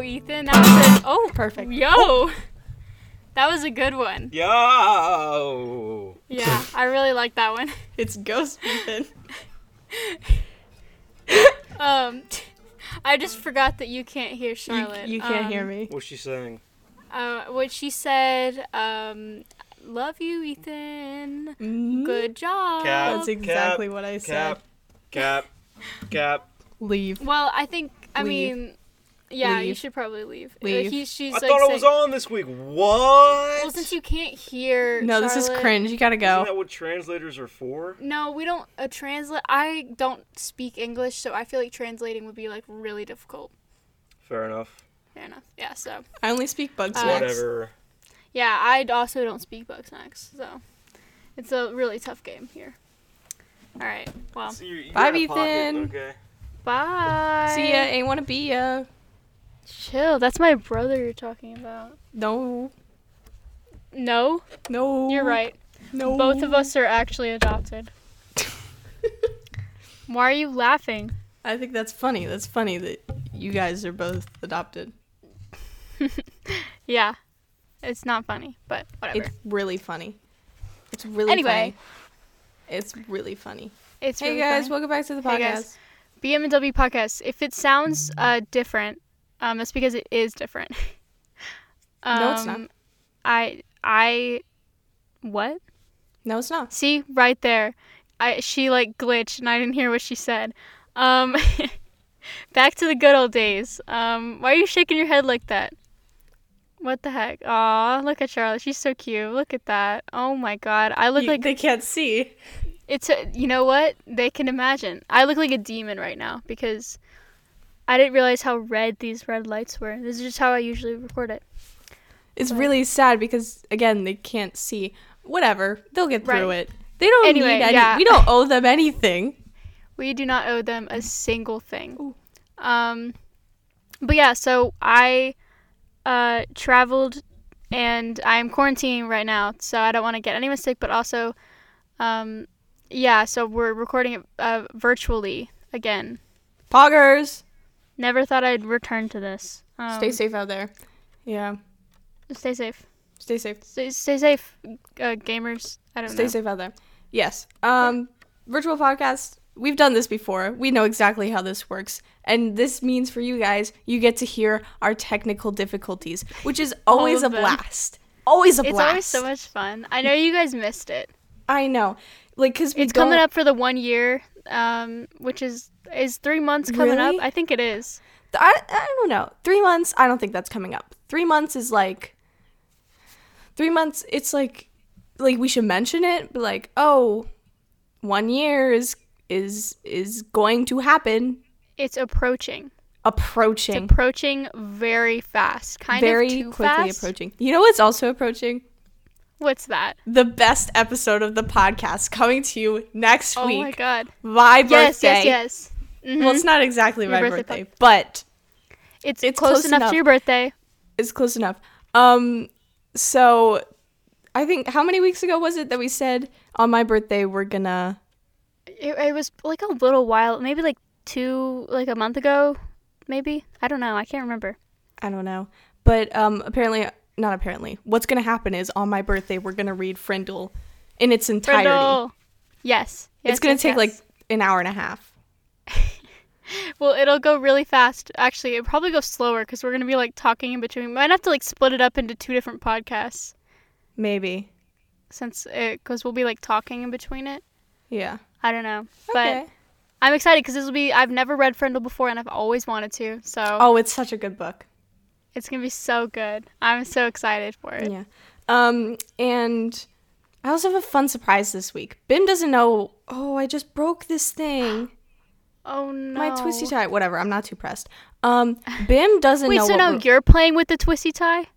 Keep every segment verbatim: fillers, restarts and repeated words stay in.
Yo, Ethan. That was a, oh, perfect. Yo. Oh. That was a good one. Yo. Yeah, I really like that one. It's Ghost Ethan. um, I just forgot that you can't hear Charlotte. You, you can't um, hear me. What's she saying? Uh, what she said, um, love you, Ethan. Mm-hmm. Good job. Cap, That's exactly cap, what I said. Cap, cap, cap. Leave. Well, I think, I leave. mean, yeah, leave. you should probably leave. Leave. Uh, he, she's, I like, thought I was on this week. What? Well, since you can't hear No, Charlotte, this is cringe. You gotta go. Isn't that what translators are for? No, we don't, uh, translate, I don't speak English, so I feel like translating would be, like, really difficult. Fair enough. Fair enough. Yeah, so. I only speak Bugsnax. Uh, Whatever. Yeah, I also don't speak Bugsnax, so. It's a really tough game here. All right, well. So you're, you're bye, Ethan. Okay. Bye. See ya. Ain't wanna be ya. Chill. That's my brother you're talking about. No. No? No. You're right. No. Both of us are actually adopted. Why are you laughing? I think that's funny. That's funny that you guys are both adopted. Yeah, it's not funny, but whatever. It's really funny. It's really anyway. funny. It's really funny. It's hey really guys, funny. Welcome back to the podcast. Hey guys. B M W podcast. If it sounds uh, different, um, that's because it is different. um, no, it's not. I I what? No, it's not. See right there, I she like glitched and I didn't hear what she said. Um, back to the good old days. Um, why are you shaking your head like that? What the heck? Aw, look at Charlotte. She's so cute. Look at that. Oh my God. I look you, like... They can't see. It's a, you know what? They can imagine. I look like a demon right now because I didn't realize how red these red lights were. This is just how I usually record it. It's but. really sad because, again, they can't see. Whatever. They'll get through right. it. They don't anyway, need any... Yeah. We don't owe them anything. We do not owe them a single thing. Ooh. Um, but yeah, so I... Uh, traveled and I'm quarantining right now, so I don't want to get anyone sick, but also, um, yeah, so we're recording it uh, virtually again. Poggers! Never thought I'd return to this. Um, stay safe out there. Yeah. Stay safe. Stay safe. Stay, stay safe, uh, gamers. I don't know. Stay safe out there. Yes. Um, yeah. Virtual podcast. We've done this before. We know exactly how this works. And this means for you guys, you get to hear our technical difficulties, which is always a blast. Always a blast. It's always so much fun. I know you guys missed it. I know. Like, cause we It's don't... coming up for the one year, um, which is, is three months coming really? up? I think it is. I, I don't know. Three months, I don't think that's coming up. Three months is like, three months, it's like, like we should mention it, but like, oh, one year is is is going to happen. It's approaching. Approaching. It's approaching very fast. Kind very of too fast. Very quickly approaching. You know what's also approaching? What's that? The best episode of the podcast coming to you next oh week. Oh my God. My yes, birthday. Yes, yes, yes. Mm-hmm. Well, it's not exactly your my birthday, birthday po- but it's, it's close, close enough, enough to your birthday. It's close enough. Um, so I think, how many weeks ago was it that we said on my birthday we're gonna... It, it was like a little while, maybe like two, like a month ago, maybe. I don't know. I can't remember. I don't know. But um, apparently, not apparently, what's going to happen is on my birthday, we're going to read Frindle in its entirety. Frindle. Yes. yes. It's going to yes, take yes. like an hour and a half. Well, it'll go really fast. Actually, it'll probably go slower because we're going to be like talking in between. We might have to like split it up into two different podcasts. Maybe. Since it, because we'll be like talking in between it. Yeah. I don't know, but okay. I'm excited because this will be, I've never read Frindle before and I've always wanted to, so. Oh, it's such a good book. It's going to be so good. I'm so excited for it. Yeah. Um, and I also have a fun surprise this week. Bim doesn't know, oh, I just broke this thing. Oh, no. My twisty tie, whatever, I'm not too pressed. Um, Bim doesn't Wait, know. Wait, so what now we're... you're playing with the twisty tie?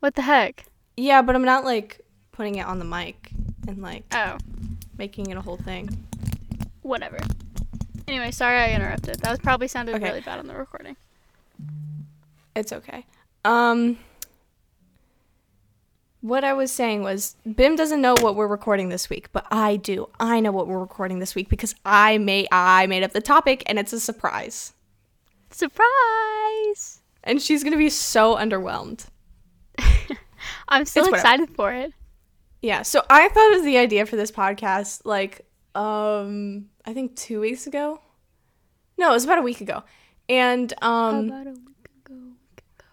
What the heck? Yeah, but I'm not like putting it on the mic and like. Oh. Making it a whole thing. Whatever. Anyway, sorry I interrupted. That was probably sounded okay. really bad on the recording. It's okay. Um, what I was saying was, Bim doesn't know what we're recording this week, but I do. I know what we're recording this week because I made I made up the topic and it's a surprise. Surprise! And she's going to be so underwhelmed. I'm so excited for it. Yeah, so I thought of the idea for this podcast, like, um, I think two weeks ago. No, it was about a week ago. And, um... About a week ago, week ago.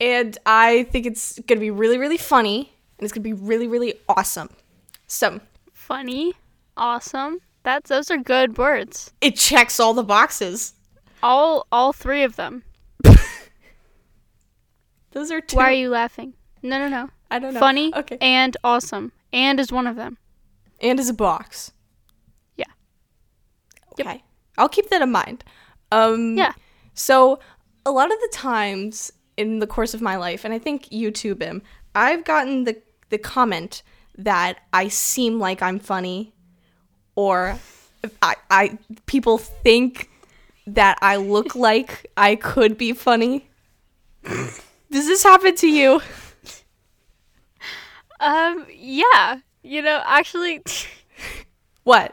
And I think it's going to be really, really funny. And it's going to be really, really awesome. So. Funny. Awesome. That's, those are good words. It checks all the boxes. All all three of them. Those are two. Why are you laughing? No, no, no. I don't know. Funny okay. and awesome. And is one of them. And is a box. Yeah. Okay. Yep. I'll keep that in mind. Um, yeah. So a lot of the times in the course of my life, and I think you too, Bim, I've gotten the, the comment that I seem like I'm funny, or I, I people think that I look like I could be funny. Does this happen to you? Um, yeah. You know, actually... What?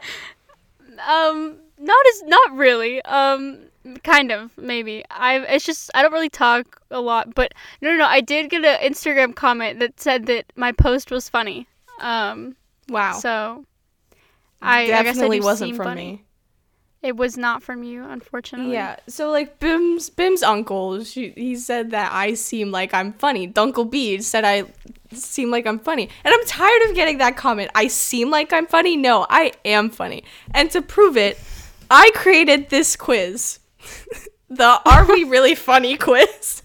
Um, not as... Not really. Um, kind of, maybe. I. It's just... I don't really talk a lot, but... No, no, no. I did get an Instagram comment that said that my post was funny. Um, wow. So... I definitely I I wasn't from funny. me. It was not from you, unfortunately. Yeah. So, like, Bim's Bim's uncle, she, he said that I seem like I'm funny. Dunkle B said I seem like I'm funny. And I'm tired of getting that comment. I seem like I'm funny? No, I am funny. And to prove it, I created this quiz. The Are We Really Funny quiz.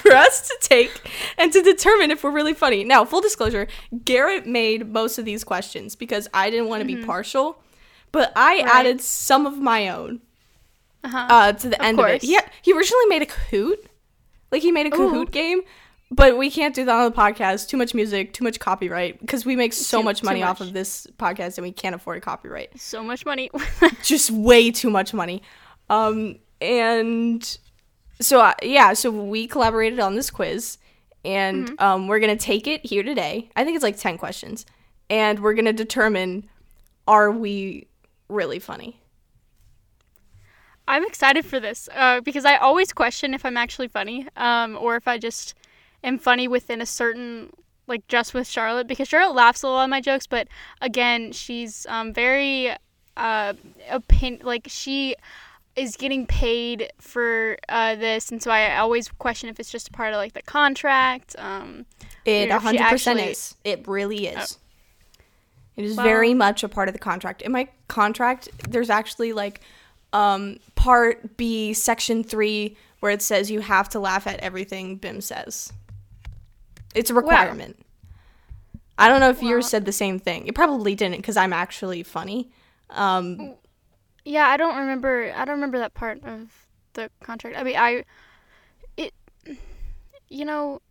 For us to take and to determine if we're really funny. Now, full disclosure, Garrett made most of these questions because I didn't want to mm-hmm. be partial. But I right. added some of my own uh-huh. uh, to the of end course. of it. He, he originally made a Kahoot. Like, he made a Kahoot Ooh. game. But we can't do that on the podcast. Too much music, too much copyright. Because we make so too, much money much. off of this podcast and we can't afford copyright. So much money. Just way too much money. Um, and so, uh, yeah. So we collaborated on this quiz. And mm-hmm. um, we're going to take it here today. I think it's like ten questions. And we're going to determine, are we... really funny? I'm excited for this uh, because I always question if I'm actually funny um, or if I just am funny within a certain, like, just with Charlotte, because Charlotte laughs a lot at my jokes, but again, she's um, very uh, opin- like she is getting paid for uh, this, and so I always question if it's just a part of, like, the contract. Um, it you know, one hundred percent actually- is. It really is. Oh. It is wow. very much a part of the contract. In my contract, there's actually, like, um, part B, section three, where it says you have to laugh at everything Bim says. It's a requirement. Wow. I don't know if wow. yours said the same thing. It probably didn't, because I'm actually funny. Um, yeah, I don't remember. I don't remember that part of the contract. I mean, I, it, you know,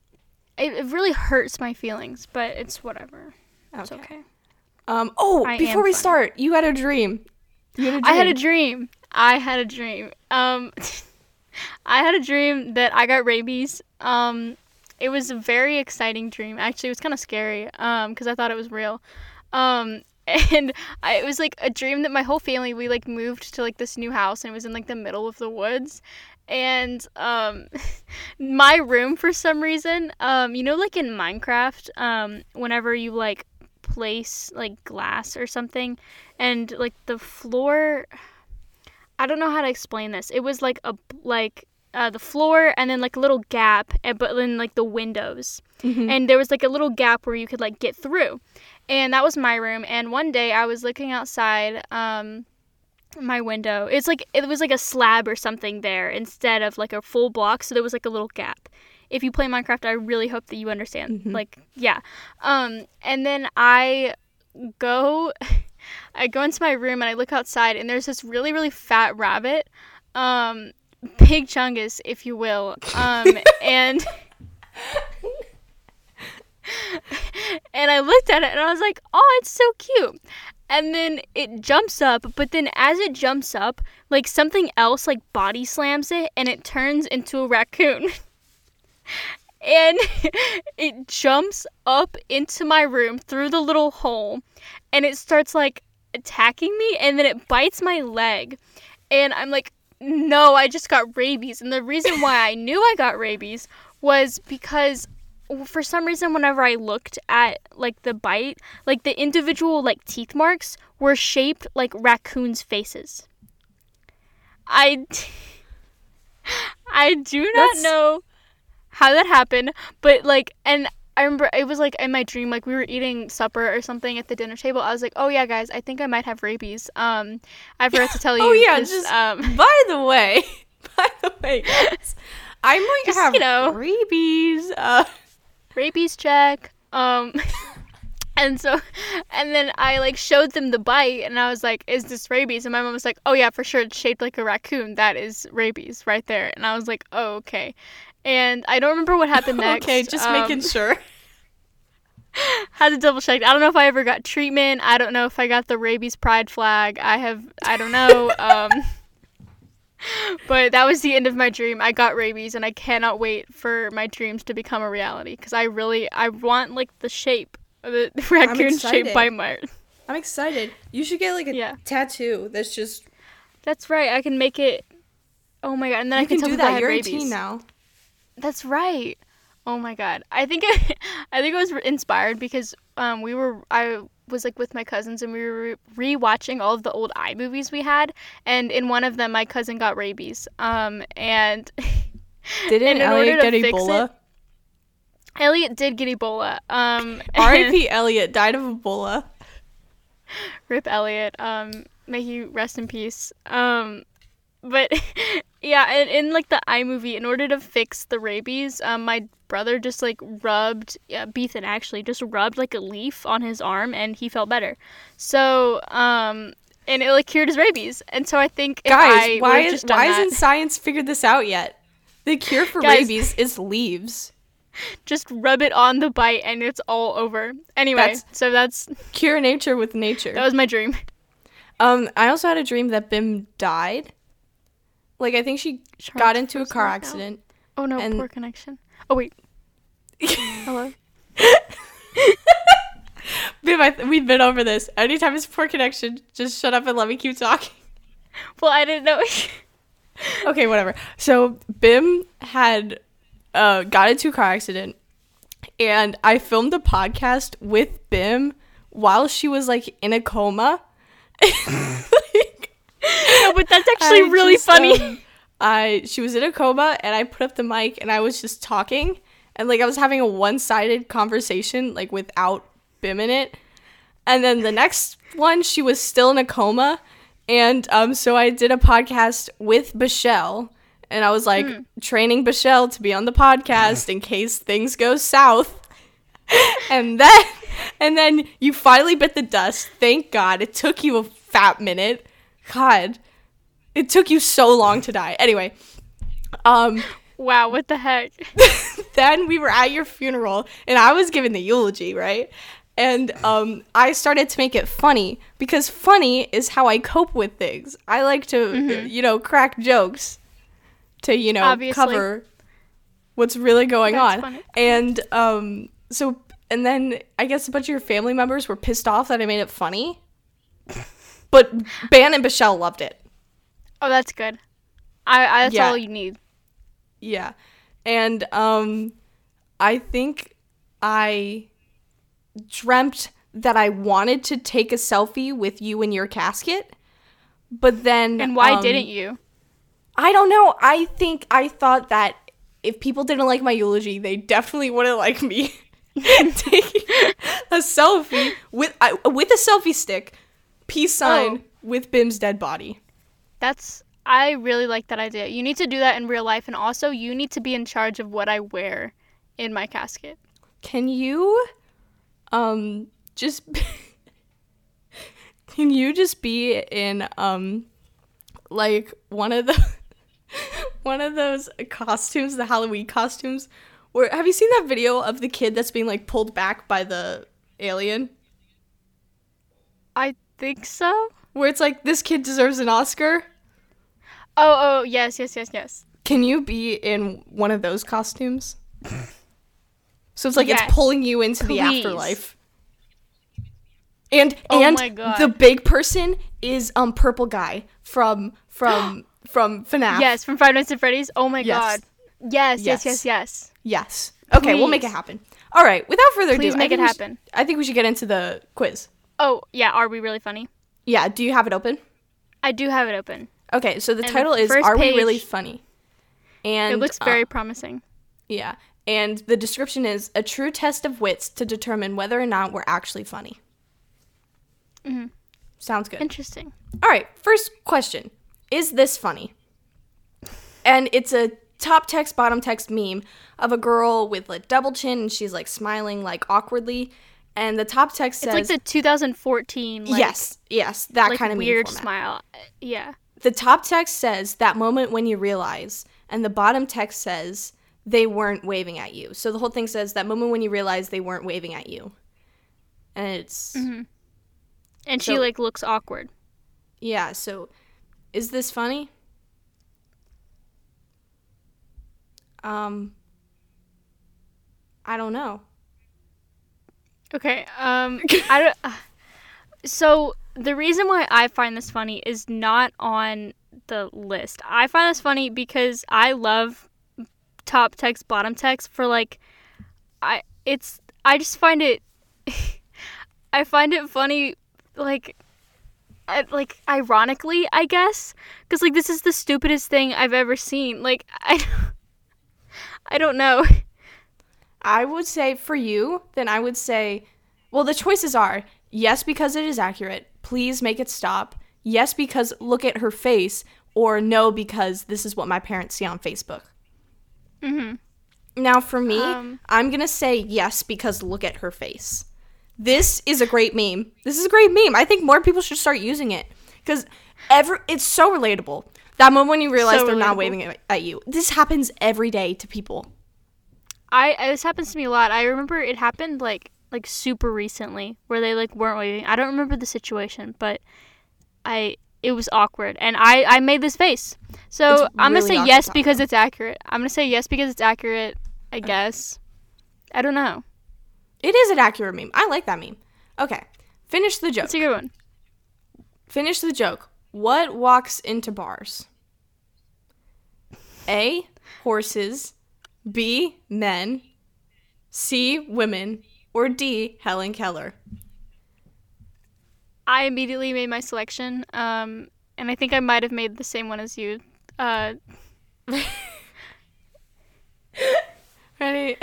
it, it really hurts my feelings, but it's whatever. Okay. It's okay. Um, oh, I before we funny. start, you had a dream. You had a dream. I had a dream. I had a dream. Um, I had a dream that I got rabies. Um, it was a very exciting dream. Actually, it was kind of scary because um, I thought it was real. Um, and I, it was like a dream that my whole family, we like moved to like this new house, and it was in like the middle of the woods. And um, my room, for some reason, um, you know, like in Minecraft, um, whenever you like place like glass or something, and like the floor, I don't know how to explain this, it was like a like uh the floor and then like a little gap, and but then like the windows mm-hmm. and there was like a little gap where you could like get through, and that was my room. And one day I was looking outside um my window, it's like it was like a slab or something there instead of like a full block, so there was like a little gap. If you play Minecraft, I really hope that you understand. Mm-hmm. Like, yeah. Um, and then I go, I go into my room and I look outside, and there's this really, really fat rabbit, um, Big Chungus, if you will. Um, and and I looked at it and I was like, oh, it's so cute. And then it jumps up, but then as it jumps up, like something else like body slams it, and it turns into a raccoon. And it jumps up into my room through the little hole, and it starts like attacking me, and then it bites my leg, and I'm like no, I just got rabies. And the reason why I knew I got rabies was because for some reason, whenever I looked at, like, the bite, like, the individual, like, teeth marks were shaped like raccoons' faces. I, I do not That's... know how that happened, but, like, and I remember it was, like, in my dream, like, we were eating supper or something at the dinner table. I was like, oh, yeah, guys, I think I might have rabies. Um, I forgot to tell you. Oh, yeah, just, um... by the way, by the way, guys, I might just, have you know, rabies. Uh... Rabies check. Um... And so, and then I, like, showed them the bite, and I was like, is this rabies? And my mom was like, oh, yeah, for sure, it's shaped like a raccoon. That is rabies right there. And I was like, oh, okay. And I don't remember what happened next. Okay, just um, making sure. Had to double check. I don't know if I ever got treatment. I don't know if I got the rabies pride flag. I have, I don't know. um, but that was the end of my dream. I got rabies, and I cannot wait for my dreams to become a reality, because I really, I want, like, the shape. The raccoon shaped by Mart. I'm excited. You should get, like, a yeah. tattoo that's just... That's right. I can make it... Oh, my God. And then you I can, can tell do that. I had You're rabies. a teen now. That's right. Oh, my God. I think I, I think I was inspired because um, we were... I was, like, with my cousins, and we were re-watching all of the old iMovies we had. And in one of them, my cousin got rabies. Um, and... Didn't Elliot get Ebola? It, Elliot did get Ebola. Um, R I P Elliot died of Ebola. Rip Elliot. Um, may he rest in peace. Um, but yeah, in, in like the iMovie, in order to fix the rabies, um, my brother just like rubbed, yeah, Ethan actually just rubbed like a leaf on his arm, and he felt better. So, um, and it like cured his rabies. And so I think if guys, I why is, just done why that, isn't science figured this out yet? The cure for guys, rabies is leaves. Just rub it on the bite and it's all over. Anyway, that's so that's... Cure nature with nature. That was my dream. Um, I also had a dream that Bim died. Like, I think she Charlotte's got into a car accident. Out. Oh, no, and... poor connection. Oh, wait. Hello? Bim, I th- we've been over this. Anytime it's poor connection, just shut up and let me keep talking. Well, I didn't know. Okay, whatever. So, Bim had... Uh, got into a car accident, and I filmed a podcast with Bim while she was like in a coma. Like, no, but that's actually I really just, funny. Um, I she was in a coma, and I put up the mic, and I was just talking, and like I was having a one-sided conversation, like without Bim in it. And then the next one, she was still in a coma, and um, so I did a podcast with Bichelle. And I was, like, hmm. training Bichelle to be on the podcast in case things go south. And then and then you finally bit the dust. Thank God. It took you a fat minute. God. It took you so long to die. Anyway. um, Wow, what the heck? Then we were at your funeral, and I was given the eulogy, right? And um, I started to make it funny, because funny is how I cope with things. I like to, mm-hmm. you know, crack jokes. To, you know, Obviously. cover what's really going That's on. Funny. And um, so, and then I guess a bunch of your family members were pissed off that I made it funny. But Ben and Bichelle loved it. Oh, that's good. I, I that's yeah. all you need. Yeah. And um, I think I dreamt that I wanted to take a selfie with you in your casket. But then... And why um, didn't you? I don't know. I think I thought that if people didn't like my eulogy, they definitely wouldn't like me taking a selfie with I, with a selfie stick, peace sign, oh. with Bim's dead body. That's, I really like that idea. You need to do that in real life, and also you need to be in charge of what I wear in my casket. Can you, um, just, can you just be in, um, like, one of the... One of those costumes, the Halloween costumes, where have you seen that video of the kid that's being like pulled back by the alien? I think so. Where it's like, this kid deserves an Oscar. Oh, oh, yes, yes, yes, yes. Can you be in one of those costumes? So it's like yes. it's pulling you into Please. the afterlife. And oh and the big person is um Purple Guy from from from F NAF. Yes, from Five Nights at Freddy's. Oh my yes. god. Yes, yes, yes, yes, yes. Yes. Okay, please. We'll make it happen. All right, without further ado, please make it happen. Should, I think we should get into the quiz. Oh, yeah, are we really funny? Yeah, do you have it open? I do have it open. Okay, so the and title is Are page, We Really Funny? And it looks very uh, promising. Yeah, and the description is a true test of wits to determine whether or not we're actually funny. Mm-hmm. Sounds good. Interesting. All right, first question. Is this funny? And it's a top text, bottom text meme of a girl with a double chin, and she's like smiling like awkwardly. And the top text says... It's like the two thousand fourteen... Like, yes, yes, that like kind of weird smile. Yeah. The top text says, that moment when you realize. And the bottom text says, they weren't waving at you. So the whole thing says, that moment when you realize they weren't waving at you. And it's... Mm-hmm. And so, she, like, looks awkward. Yeah, so is this funny? Um, I don't know. Okay, um, I don't, uh, so the reason why I find this funny is not on the list. I find this funny because I love top text, bottom text for, like, I, it's, I just find it, I find it funny, like, I, like, ironically, I guess, because, like, this is the stupidest thing I've ever seen. Like, I, I don't know. I would say for you, then I would say, well, the choices are, yes, because it is accurate, please make it stop, yes, because look at her face, or no, because this is what my parents see on Facebook. Mm-hmm. Now, for me, um, I'm going to say yes, because look at her face. This is a great meme. This is a great meme. I think more people should start using it, because every, it's so relatable. That moment when you realize so they're relatable. Not waving at you. This happens every day to people. I, I this happens to me a lot. I remember it happened like like super recently where they like weren't waving. I don't remember the situation, but I it was awkward and I, I made this face. So it's I'm really gonna say yes because it's accurate. I'm gonna say yes because it's accurate, I okay. guess. I don't know. It is an accurate meme. I like that meme. Okay. Finish the joke. It's a good one. Finish the joke. What walks into bars? A, horses. B, men. C, women. Or D, Helen Keller. I immediately made my selection, um, and I think I might have made the same one as you. Uh... Ready?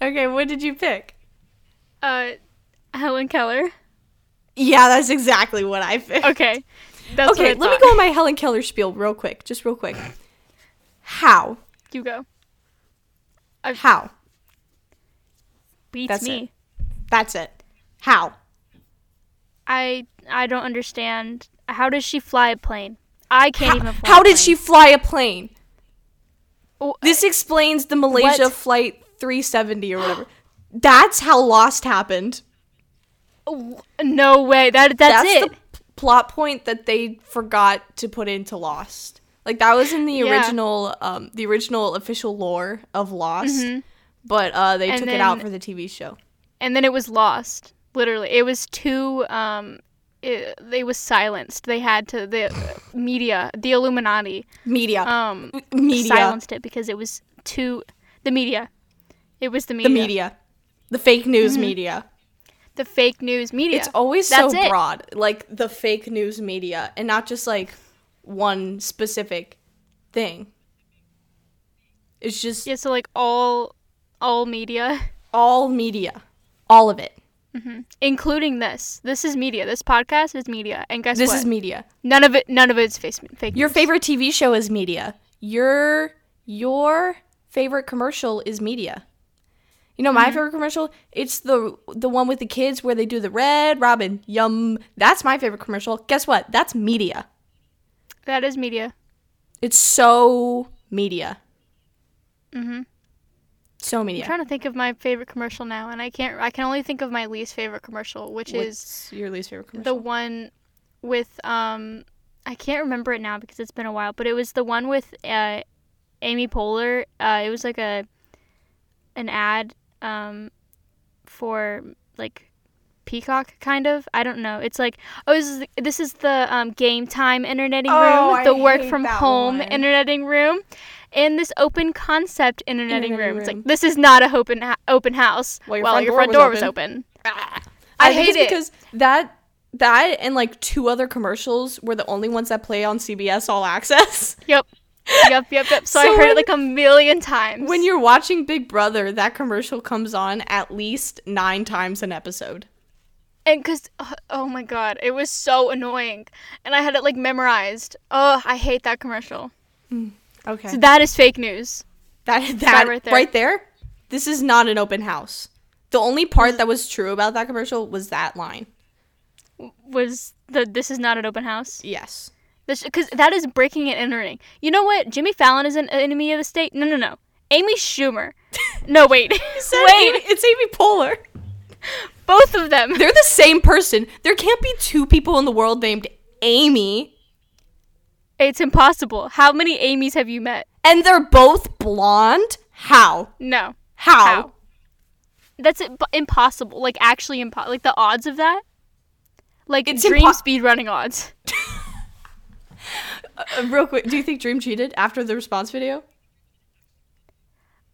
Okay, what did you pick? Uh, Helen Keller. Yeah, that's exactly what I picked. Okay, that's okay. What I let thought. Me go on my Helen Keller spiel real quick, just real quick. How? You go. I've how? Beats That's me. It. That's it. How? I I don't understand. How does she fly a plane? I can't how, even fly How a did plane. She fly a plane? Oh, this I, explains the Malaysia what? Flight three seventy or whatever. That's how Lost happened. Oh, no way. That That's, that's it. The p- plot point that they forgot to put into Lost. Like, that was in the yeah. original, um, the original official lore of Lost, mm-hmm. but uh, they and took then, it out for the T V show. And then it was lost, literally. It was too, um, it, it was silenced. They had to, the media, the Illuminati. Media. Um, media. Silenced it because it was too, the media. It was the media. The media. The fake news mm-hmm. media. The fake news media. It's always That's so it. broad, like, the fake news media, and not just, like... one specific thing. It's just yeah so like all all media all media all of it mm-hmm. including this this is media. This podcast is media, and guess this what? Is media. None of it none of it's face, fake your news. Favorite T V show is media. Your your favorite commercial is media. You know, my mm-hmm. favorite commercial, it's the the one with the kids where they do the Red Robin yum. That's my favorite commercial. Guess what? That's media. That is media. It's so media. Mm-hmm. So media. I'm trying to think of my favorite commercial now, and I can't. I can only think of my least favorite commercial, which What's is your least favorite commercial? The one with um, I can't remember it now because it's been a while. But it was the one with uh, Amy Poehler. Uh, it was like a an ad um for like Peacock, kind of. I don't know. It's like, oh, this is the, this is the um, game time interneting oh, room, I the work from home one. interneting room, and this open concept interneting, interneting room. room. It's like, this is not a open ha- open house. Well, your, well, front, your door front door was open. Was open. I, I hate think it's it because that that and like two other commercials were the only ones that play on C B S All Access. Yep. Yep, yep, yep. So, so I heard when, it like a million times. When you're watching Big Brother, that commercial comes on at least nine times an episode. And because, oh, oh my god, it was so annoying. And I had it like memorized. Oh, I hate that commercial. Mm, okay. So that is fake news. That, that, that right there. Right there? This is not an open house. The only part that was true about that commercial was that line. Was the this is not an open house? Yes. Because that is breaking and entering. You know what? Jimmy Fallon is an enemy of the state. No, no, no. Amy Schumer. No, wait. wait. It's Amy Poehler. Both of them. They're the same person. There can't be two people in the world named Amy. It's impossible. How many Amys have you met? And they're both blonde? How? No. How? How? That's impossible. Like, actually impossible. Like, the odds of that? Like, it's Dream impo- speedrunning odds. Uh, real quick, do you think Dream cheated after the response video?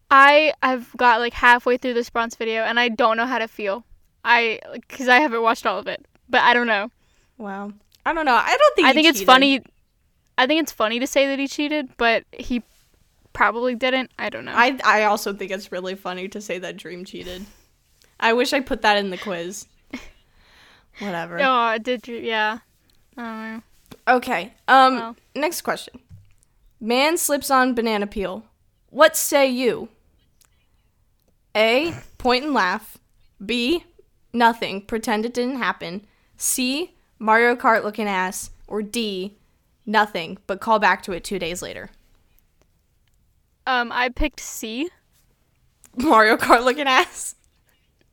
I I've got like halfway through the response video and I don't know how to feel. I because I haven't watched all of it, but I don't know. Wow, I don't know. I don't think. I he think cheated. It's funny. I think it's funny to say that he cheated, but he probably didn't. I don't know. I I also think it's really funny to say that Dream cheated. I wish I put that in the quiz. Whatever. Oh, did you? Yeah. I don't know. Okay, um, well. Next question. Man slips on banana peel. What say you? A, point and laugh. B, nothing. Pretend it didn't happen. C, Mario Kart looking ass. Or D, nothing, but call back to it two days later. Um, I picked C. Mario Kart looking ass?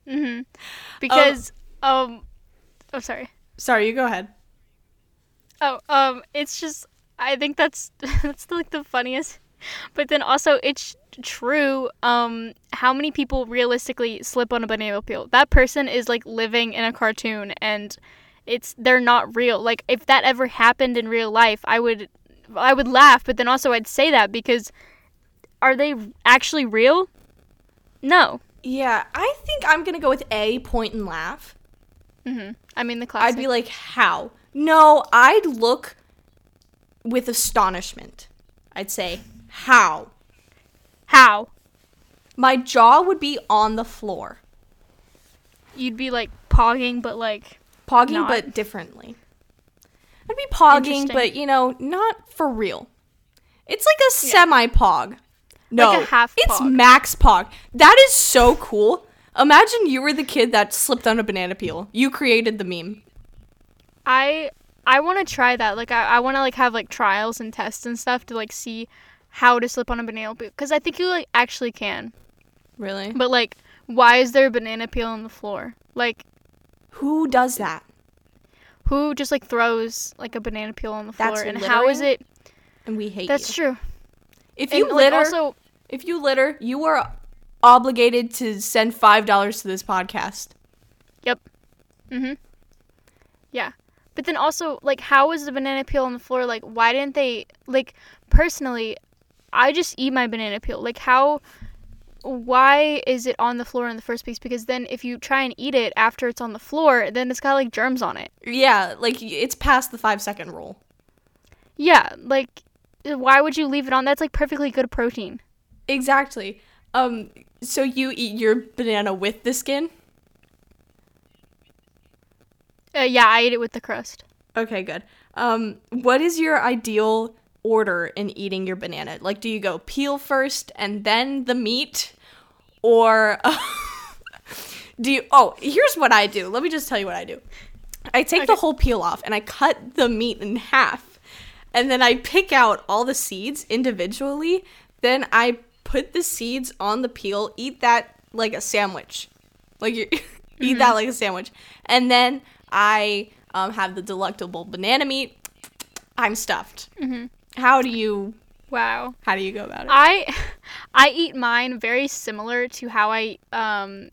Mm-hmm. Because, um, um oh, sorry. Sorry, you go ahead. Oh, um, it's just, I think that's, that's like the funniest, but then also it's true, um, how many people realistically slip on a banana peel? That person is like living in a cartoon and it's, they're not real. Like if that ever happened in real life, I would, I would laugh, but then also I'd say that because are they actually real? No. Yeah, I think I'm going to go with A, point and laugh. Mm-hmm. I mean the classic. I'd be like, how? No, I'd look with astonishment. I'd say, how? How? My jaw would be on the floor. You'd be, like, pogging, but, like, Pogging, not. but differently. I'd be pogging, but, you know, not for real. It's like a yeah. semi-pog. No, like a half pog. It's max pog. That is so cool. Imagine you were the kid that slipped on a banana peel. You created the meme. I I want to try that. Like, I, I want to, like, have, like, trials and tests and stuff to, like, see how to slip on a banana peel. Because I think you, like, actually can. Really? But, like, why is there a banana peel on the floor? Like... Who does that? Who just, like, throws, like, a banana peel on the floor? That's and littering? How is it... And we hate That's you. That's true. If and, you litter... Like, also, if you litter, you are obligated to send five dollars to this podcast. Yep. Mm-hmm. Yeah. But then also, like, how is the banana peel on the floor? Like, why didn't they, like, personally, I just eat my banana peel. Like, how, why is it on the floor in the first place? Because then if you try and eat it after it's on the floor, then it's got, like, germs on it. Yeah, like, it's past the five-second rule. Yeah, like, why would you leave it on? That's, like, perfectly good protein. Exactly. Um, so you eat your banana with the skin? Uh, yeah, I ate it with the crust. Okay, good. Um, what is your ideal order in eating your banana? Like, do you go peel first and then the meat? Or uh, do you... Oh, here's what I do. Let me just tell you what I do. I take okay. the whole peel off and I cut the meat in half. And then I pick out all the seeds individually. Then I put the seeds on the peel, eat that like a sandwich. Like, you eat mm-hmm. that like a sandwich. And then... I um, have the delectable banana meat. I'm stuffed. Mm-hmm. How do you? Wow. How do you go about it? I, I eat mine very similar to how I um,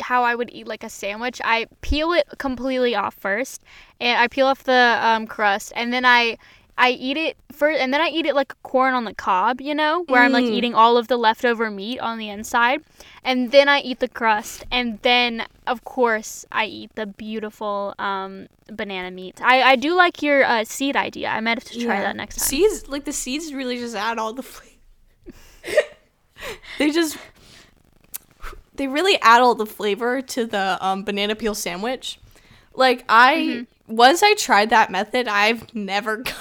how I would eat like a sandwich. I peel it completely off first, and I peel off the um, crust, and then I I eat it first, and then I eat it like corn on the cob, you know, where mm. I'm like eating all of the leftover meat on the inside, and then I eat the crust, and then of course I eat the beautiful um, banana meat. I, I do like your uh, seed idea. I might have to try yeah. that next time. Seeds, like the seeds, really just add all the flavor. they just. They really add all the flavor to the um, banana peel sandwich. Like, I, mm-hmm. once I tried that method, I've never, gone,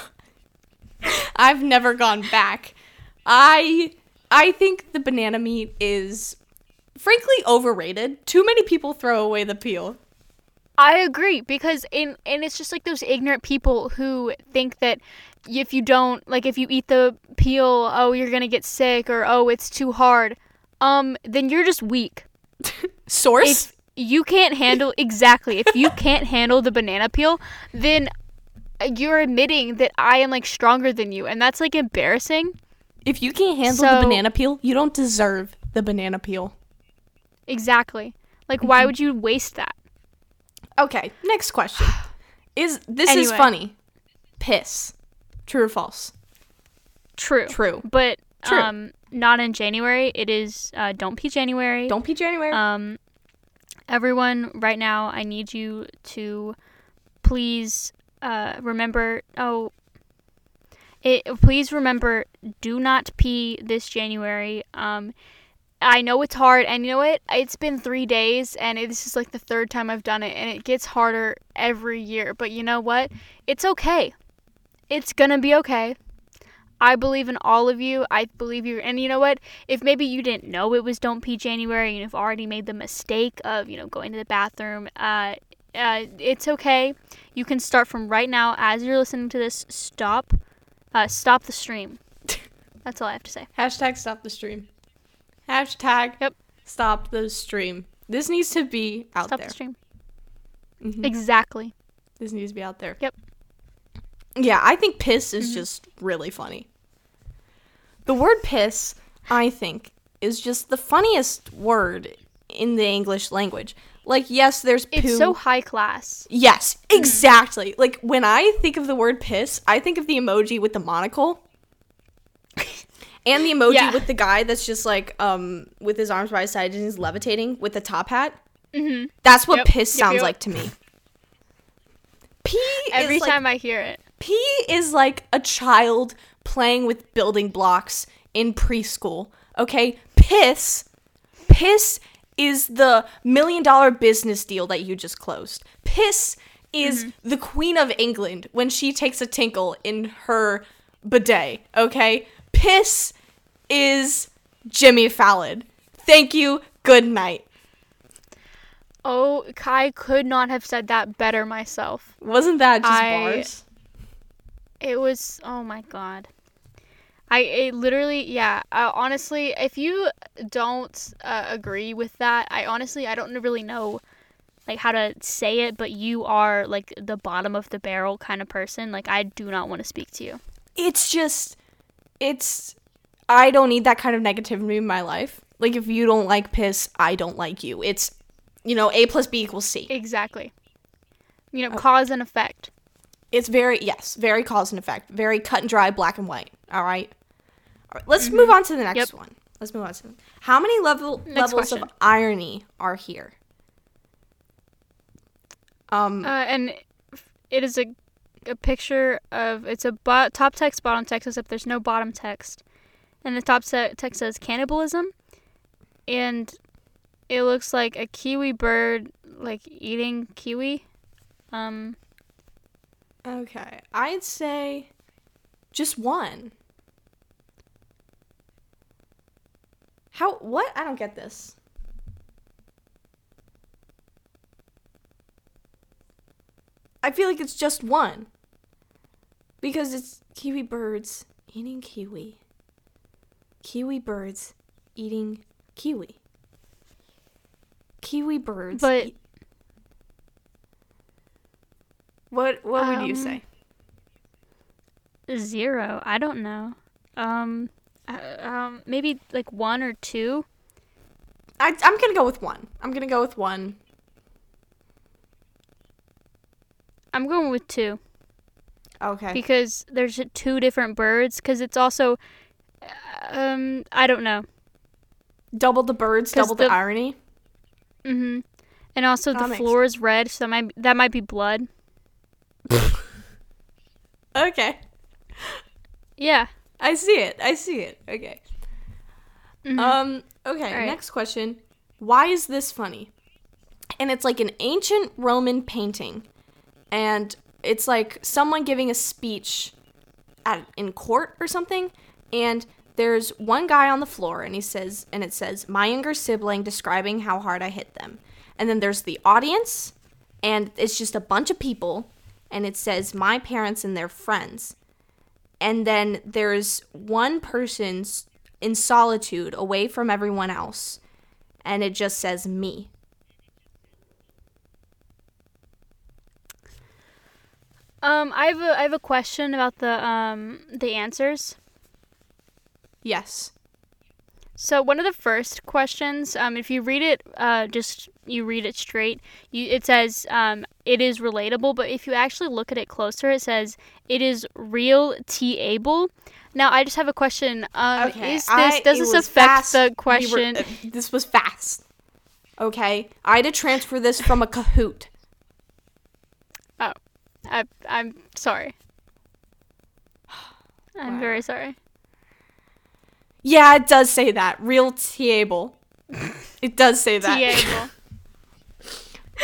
I've never gone back. I, I think the banana meat is, frankly, overrated. Too many people throw away the peel. I agree, because in, and it's just like those ignorant people who think that if you don't, like, if you eat the peel, oh, you're going to get sick, or, oh, it's too hard. Um, then you're just weak. Source? If you can't handle, exactly, if you can't handle the banana peel, then you're admitting that I am, like, stronger than you, and that's, like, embarrassing. If you can't handle so, the banana peel, you don't deserve the banana peel. Exactly. Like, mm-hmm. why would you waste that? Okay, next question. Is, this anyway. is funny. Piss. True or false? True. True. But, True. um... Not in January. It is uh, Don't Pee January. Don't Pee January. Um, everyone, right now, I need you to please uh, remember. Oh, it. Please remember. Do not pee this January. Um, I know it's hard, and you know what? It's been three days, and this is like the third time I've done it, and it gets harder every year. But you know what? It's okay. It's gonna be okay. I believe in all of you. I believe you. And you know what? If maybe you didn't know it was Don't Pee January and you've already made the mistake of, you know, going to the bathroom, uh, uh, it's okay. You can start from right now. As you're listening to this, stop. Uh, stop the stream. That's all I have to say. Hashtag stop the stream. Hashtag yep. stop the stream. This needs to be out stop there. Stop the stream. Mm-hmm. Exactly. This needs to be out there. Yep. Yeah, I think piss is mm-hmm. just really funny. The word piss, I think, is just the funniest word in the English language. Like, yes, there's poo. It's so high class. Yes, exactly. Mm-hmm. Like, when I think of the word piss, I think of the emoji with the monocle. and the emoji yeah. with the guy that's just, like, um, with his arms by his side and he's levitating with a top hat. Mm-hmm. That's what yep. piss sounds yep, yep. like to me. Pee Every is like, time I hear it. Pee is like a child playing with building blocks in preschool, okay? Piss, piss is the million dollar business deal that you just closed. Piss is mm-hmm. the Queen of England when she takes a tinkle in her bidet, okay? Piss is Jimmy Fallon. Thank you, good night. Oh, I could not have said that better myself. Wasn't that just I... bars? It was, oh my god. I it literally, yeah, uh, honestly, if you don't uh, agree with that, I honestly, I don't really know, like, how to say it, but you are, like, the bottom of the barrel kind of person. Like, I do not want to speak to you. It's just, it's, I don't need that kind of negativity in my life. Like, if you don't like piss, I don't like you. It's, you know, A plus B equals C. Exactly. You know, oh. cause and effect. It's very, yes, very cause and effect. Very cut and dry, black and white. All right? All right let's mm-hmm. move on to the next yep. one. Let's move on to the How many level, levels question. of irony are here? Um, uh, and it is a, a picture of, it's a bo- top text, bottom text, except there's no bottom text. And the top se- text says cannibalism. And it looks like a kiwi bird, like, eating kiwi. Um... Okay, I'd say just one. How, what? I don't get this. I feel like it's just one. Because it's kiwi birds eating kiwi. Kiwi birds eating kiwi. Kiwi birds but- eat- What what would um, you say? Zero. I don't know. Um, uh, um, maybe like one or two. I, I'm going to go with one. I'm going to go with one. I'm going with two. Okay. Because there's two different birds. Because it's also, um, I don't know. Double the birds, double the, the irony. Mm-hmm. And also the floor is red, so that might, that might be blood. Okay. Yeah. I see it. I see it. Okay. Mm-hmm. Um. Okay, right. Next question. Why is this funny? And it's like an ancient Roman painting. And it's like someone giving a speech at in court or something. And there's one guy on the floor, and he says, and it says, my younger sibling describing how hard I hit them. And then there's the audience, and it's just a bunch of people, and it says, my parents and their friends. And then there's one person in solitude, away from everyone else, and it just says, me. Um, I have a, I have a question about the um the answers. Yes. So one of the first questions, um, if you read it, uh, just you read it straight. You it says, um, it is relatable, but if you actually look at it closer, it says it is real T-able. Now I just have a question. Um, okay. Is this I, does this affect fast. the question? We were, uh, this was fast. Okay, I had to transfer this from a Kahoot. Oh, I I'm sorry. I'm wow. very sorry. Yeah, it does say that. Real T-able. It does say that. T-able.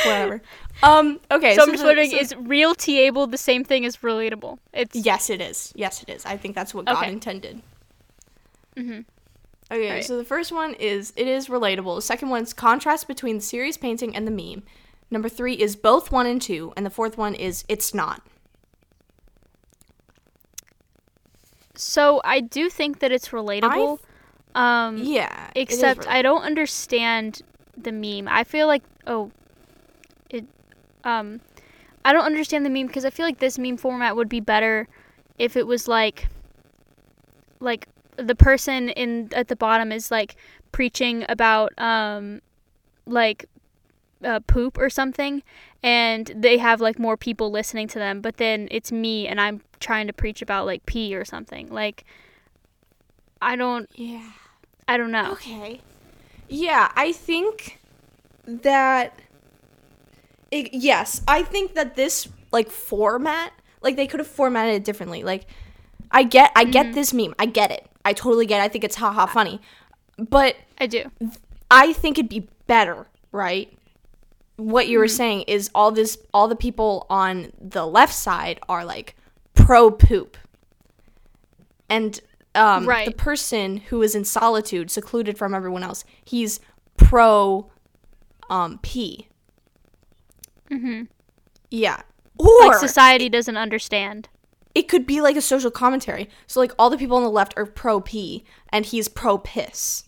Whatever. Um, okay. So, so I'm just wondering, so, is real T-able the same thing as relatable? It's Yes, it is. Yes, it is. I think that's what okay. God intended. Mm-hmm. Okay, right. So the first one is, it is relatable. The second one is contrast between the serious painting and the meme. Number three is both one and two. And the fourth one is, it's not. So I do think that it's relatable. Um, yeah. Except I don't understand the meme. I feel like oh, it. Um, I don't understand the meme because I feel like this meme format would be better if it was like, like the person in at the bottom is like preaching about um, like, uh, poop or something, and they have like more people listening to them. But then it's me, and I'm trying to preach about like pee or something. Like, I don't. Yeah. I don't know. Okay. Yeah, I think that. It, yes, I think that this like format, like they could have formatted it differently. Like, I get, I mm-hmm. get this meme. I get it. I totally get it. I think it's haha funny, but I do. I think it'd be better, right? What you were mm-hmm. saying is all this, all the people on the left side are like pro poop, and um, right. the person who is in solitude, secluded from everyone else, he's pro um, pee. Mm-hmm. Yeah, or like society it, doesn't understand. It could be like a social commentary. So like all the people on the left are pro pee, and he's pro piss.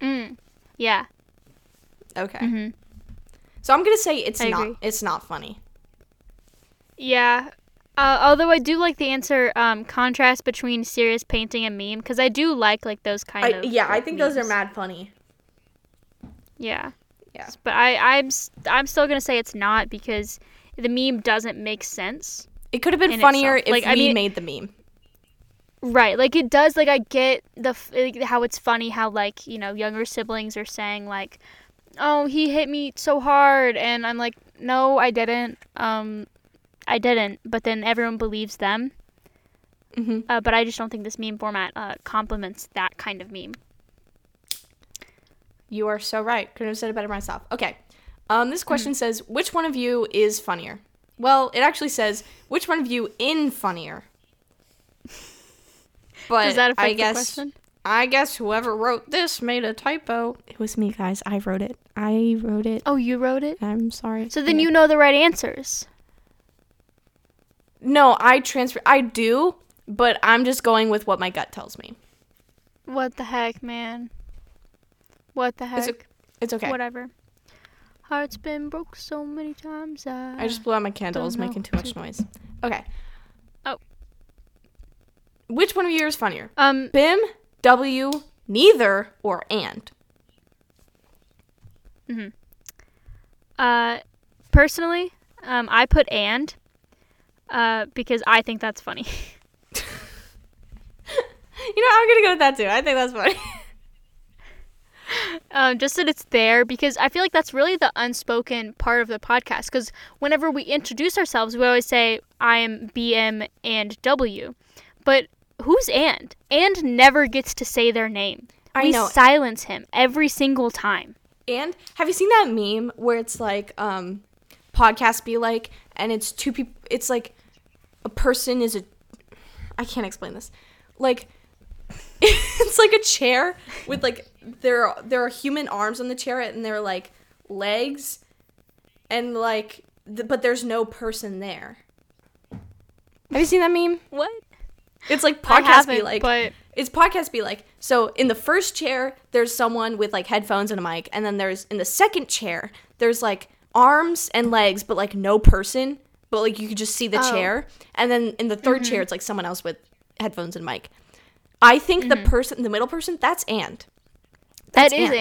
Mm. Yeah. Okay. Mm-hmm. So I'm going to say it's I not agree. It's not funny. Yeah. Uh, although I do like the answer um, contrast between serious painting and meme, because I do like like those kind I, of Yeah, like, I think memes. Those are mad funny. Yeah. Yeah. But I, I'm, I'm still going to say it's not because the meme doesn't make sense. It could have been funnier itself. if like, we I mean, made the meme. Right. Like it does. Like I get the like, how it's funny how like, you know, younger siblings are saying like, oh, he hit me so hard, and I'm like, no, I didn't, um, I didn't, but then everyone believes them, mm-hmm. uh, but I just don't think this meme format uh, complements that kind of meme. You are so right. Couldn't have said it better myself. Okay, um, this question mm-hmm. says, which one of you is funnier? Well, it actually says, which one of you in funnier? But does that affect I the guess- question? I guess whoever wrote this made a typo. It was me, guys. I wrote it. I wrote it. Oh, you wrote it? I'm sorry. So then yeah. you know the right answers. No, I transfer. I do, but I'm just going with what my gut tells me. What the heck, man? What the heck? It's, it's okay. Whatever. Heart's been broke so many times. I, I just blew out my candle. It was making too much noise. Okay. Oh. Which one of you is funnier? Um, Bim? W, neither, or and? Mm-hmm. Uh, personally, um, I put and, uh, because I think that's funny. You know, I'm going to go with that too. I think that's funny. Um, just that it's there, because I feel like that's really the unspoken part of the podcast, because whenever we introduce ourselves, we always say, I am B M and W. But who's and? And never gets to say their name. I we know. Silence him every single time. And have you seen that meme where it's like, um, podcast be like, and it's two people, it's like a person is a, I can't explain this. Like, it's like a chair with like, there are, there are human arms on the chair and they're like legs and like, th- but there's no person there. Have you seen that meme? What? It's like podcast be like, but it's podcast be like, so in the first chair, there's someone with like headphones and a mic. And then there's in the second chair, there's like arms and legs, but like no person, but like you could just see the oh. chair. And then in the third mm-hmm. chair, it's like someone else with headphones and mic. I think mm-hmm. the person, the middle person, that's and. That's that is and.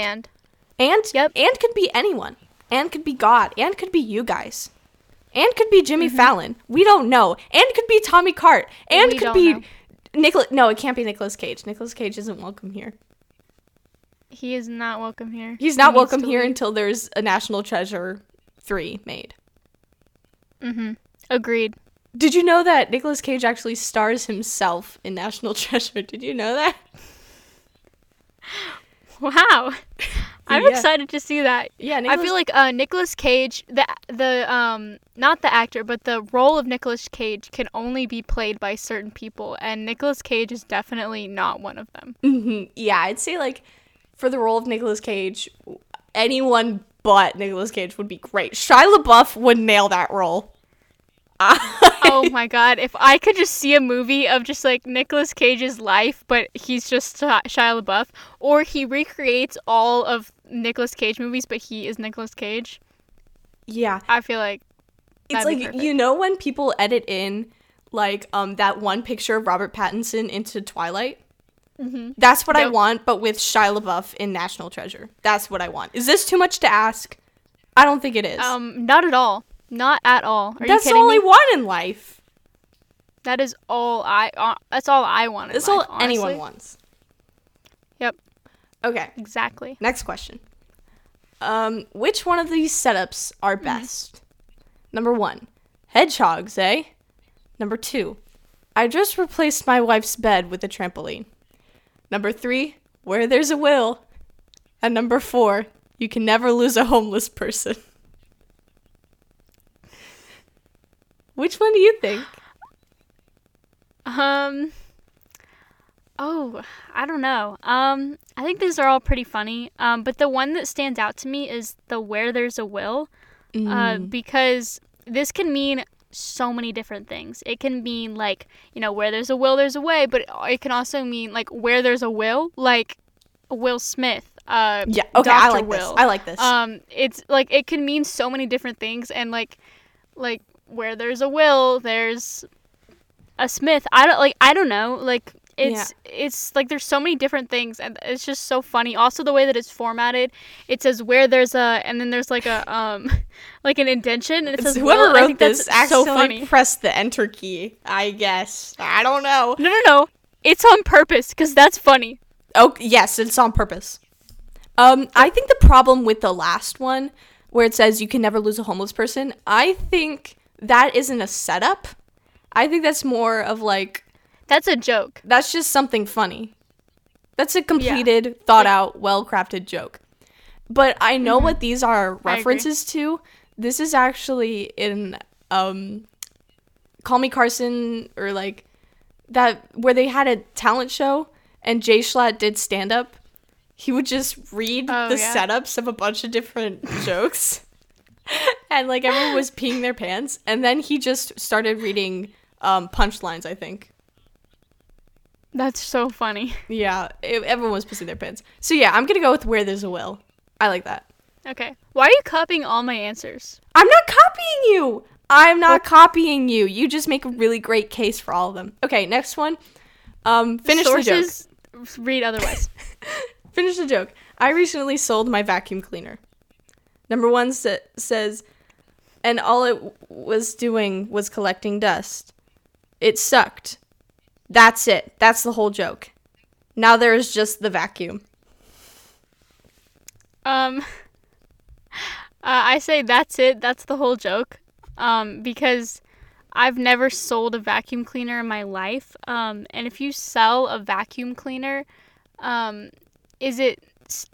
And, and, yep. and could be anyone. And could be God. And could be you guys. And could be Jimmy mm-hmm. Fallon. We don't know. And could be Tommy Cart. And we could be know. Nicolas. No, it can't be Nicolas Cage. Nicolas Cage isn't welcome here. He is not welcome here. He's not he welcome here leave. Until there's a National Treasure three made. Mm-hmm. Agreed. Did you know that Nicolas Cage actually stars himself in National Treasure? Did you know that? Wow. I'm yeah. excited to see that. Yeah, Nicolas- I feel like uh, Nicolas Cage, the the um not the actor, but the role of Nicolas Cage can only be played by certain people, and Nicolas Cage is definitely not one of them. Mm-hmm. Yeah, I'd say like for the role of Nicolas Cage, anyone but Nicolas Cage would be great. Shia LaBeouf would nail that role. I- oh my god, if I could just see a movie of just like Nicolas Cage's life, but he's just Shia LaBeouf, or he recreates all of Nicolas Cage movies, but he is Nicolas Cage. Yeah. I feel like it's like, you know when people edit in like um that one picture of Robert Pattinson into Twilight? Mm-hmm. That's what yep. I want, but with Shia LaBeouf in National Treasure. That's what I want. Is this too much to ask? I don't think it is. Um, not at all. Not at all. Are that's you kidding all me? I want in life. That is all I. Uh, that's all I want. That's all honestly. Anyone wants. Yep. Okay. Exactly. Next question. Um, which one of these setups are best? Mm-hmm. Number one, hedgehogs, eh? Number two, I just replaced my wife's bed with a trampoline. Number three, where there's a will. And number four, you can never lose a homeless person. Which one do you think? Um, oh, I don't know. Um, I think these are all pretty funny. Um, but the one that stands out to me is the where there's a will, mm. uh, because this can mean so many different things. It can mean like, you know, where there's a will, there's a way, but it can also mean like where there's a will, like Will Smith. Uh, yeah. Okay. Doctor I like Will. This. I like this. Um, it's like, it can mean so many different things. And like, like, where there's a will, there's a Smith. I don't like. I don't know. Like it's yeah. it's like there's so many different things, and it's just so funny. Also, the way that it's formatted, it says where there's a, and then there's like a um, like an indentation, and it it's says whoever will. Wrote this actually so pressed the enter key. I guess I don't know. No, no, no. It's on purpose because that's funny. Oh yes, it's on purpose. Um, I think the problem with the last one, where it says you can never lose a homeless person, I think. That isn't a setup. I think that's more of like... That's a joke. That's just something funny. That's a completed, yeah. thought yeah. out, well-crafted joke. But I know mm-hmm. what these are references to. This is actually in um, Call Me Carson, or like that, where they had a talent show and Jay Schlatt did stand-up. He would just read oh, the yeah. setups of a bunch of different jokes. And like everyone was peeing their pants, and then he just started reading um, punchlines. I think that's so funny. Yeah, it, everyone was pissing their pants. So yeah, I'm gonna go with where there's a will. I like that. Okay. Why are you copying all my answers? I'm not copying you. I'm not what? copying you. You just make a really great case for all of them. Okay, next one. Um, finish Sources, the joke. Read otherwise. Finish the joke. I recently sold my vacuum cleaner. Number one sa- says, and all it w- was doing was collecting dust. It sucked. That's it. That's the whole joke. Now there is just the vacuum. Um, uh, I say that's it. That's the whole joke. Um, because I've never sold a vacuum cleaner in my life. Um, and if you sell a vacuum cleaner, um, is it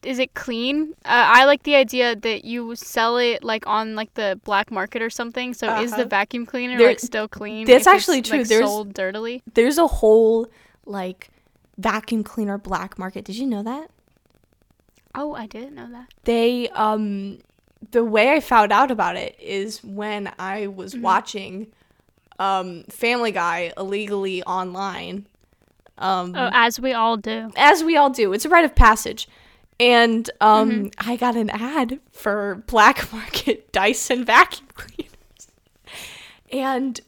is it clean? Uh, I like the idea that you sell it like on like the black market or something. So uh-huh. Is the vacuam cleaner there, like still clean? That's actually it's, true. Like, there's sold dirtily. There's a whole like vacuum cleaner black market. Did you know that? Oh, I didn't know that. They, um, the way I found out about it is when I was mm-hmm. watching, um, Family Guy illegally online. Um, oh, as we all do. As we all do. It's a rite of passage. And, um, mm-hmm. I got an ad for black market Dyson vacuum cleaners. And,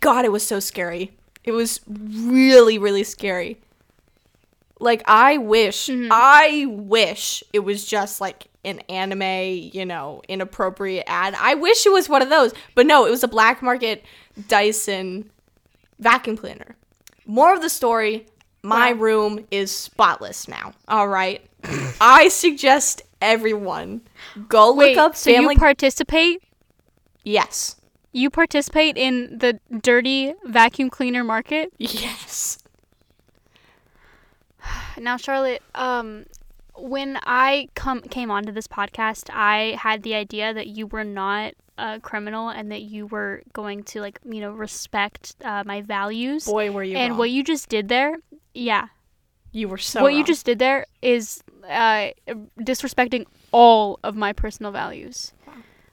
God, it was so scary. It was really, really scary. Like, I wish, mm-hmm. I wish it was just, like, an anime, you know, inappropriate ad. I wish it was one of those. But no, it was a black market Dyson vacuum cleaner. More of the story, my wow. room is spotless now, all right? I suggest everyone go Wait, look up so family... Wait, so you participate? Yes. You participate in the dirty vacuum cleaner market? Yes. Now, Charlotte, um, when I come came onto this podcast, I had the idea that you were not a criminal and that you were going to, like, you know, respect uh, my values. Boy, were you And wrong. What you just did there, yeah. You were so What wrong. You just did there is uh, disrespecting all of my personal values. Wow.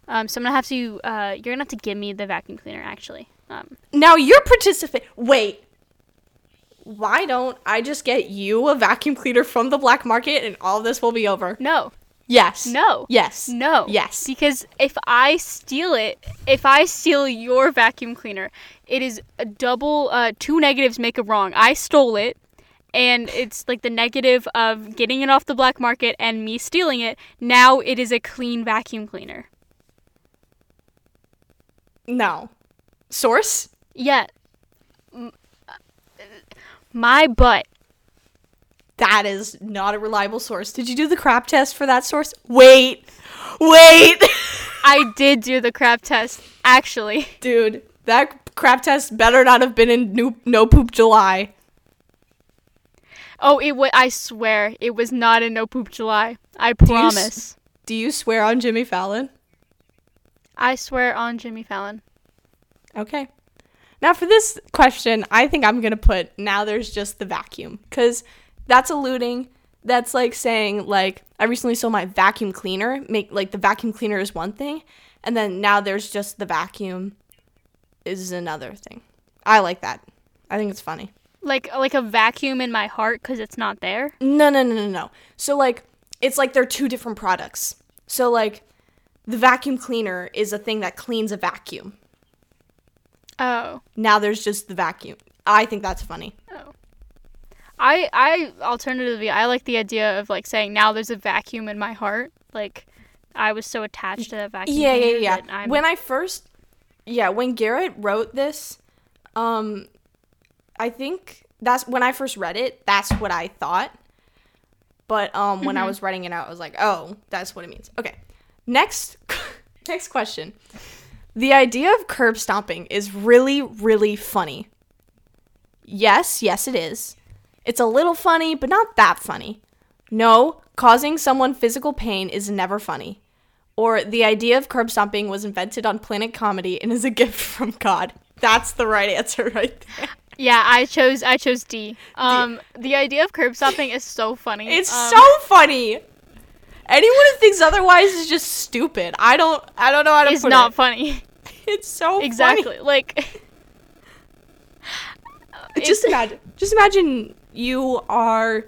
Um, so I'm going to have to, uh, you're going to have to give me the vacuum cleaner, actually. Um, now, you're participating. Wait. Why don't I just get you a vacuum cleaner from the black market and all this will be over? No. Yes. No. Yes. No. Yes. Because if I steal it, if I steal your vacuum cleaner, it is a double, uh, two negatives make a wrong. I stole it, and it's like the negative of getting it off the black market and me stealing it. Now it is a clean vacuum cleaner. No. Source? Yeah. My butt. That is not a reliable source. Did you do the crap test for that source? Wait. Wait. I did do the crap test, actually. Dude, that crap test better not have been in New- No Poop July. Oh, it was. I swear, it was not in No Poop July. I promise. Do you, s- do you swear on Jimmy Fallon? I swear on Jimmy Fallon. Okay. Now, for this question, I think I'm going to put, now there's just the vacuum. Because that's alluding, that's like saying, like, I recently sold my vacuum cleaner. Make Like, the vacuum cleaner is one thing. And then now there's just the vacuum is another thing. I like that. I think it's funny. Like, like a vacuum in my heart because it's not there? No, no, no, no, no. So, like, it's like they're two different products. So, like, the vacuum cleaner is a thing that cleans a vacuum. Oh. Now there's just the vacuum. I think that's funny. Oh. I I alternatively I like the idea of like saying now there's a vacuum in my heart. Like I was so attached to that vacuum. Yeah, yeah, yeah. That I'm... When I first Yeah, when Garrett wrote this, um I think that's when I first read it, that's what I thought. But um when mm-hmm. I was writing it out, I was like, "Oh, that's what it means." Okay. Next next question. The idea of curb stomping is really, really funny. Yes, yes it is. It's a little funny, but not that funny. No, causing someone physical pain is never funny. Or the idea of curb stomping was invented on Planet Comedy and is a gift from God. That's the right answer right there. Yeah, I chose I chose D. Um, D. The idea of curb stomping is so funny. It's um, so funny. Anyone who thinks otherwise is just stupid. I don't I don't know how to it's put it. It's not funny. It's so exactly. funny. Exactly. Like just imagine just imagine you are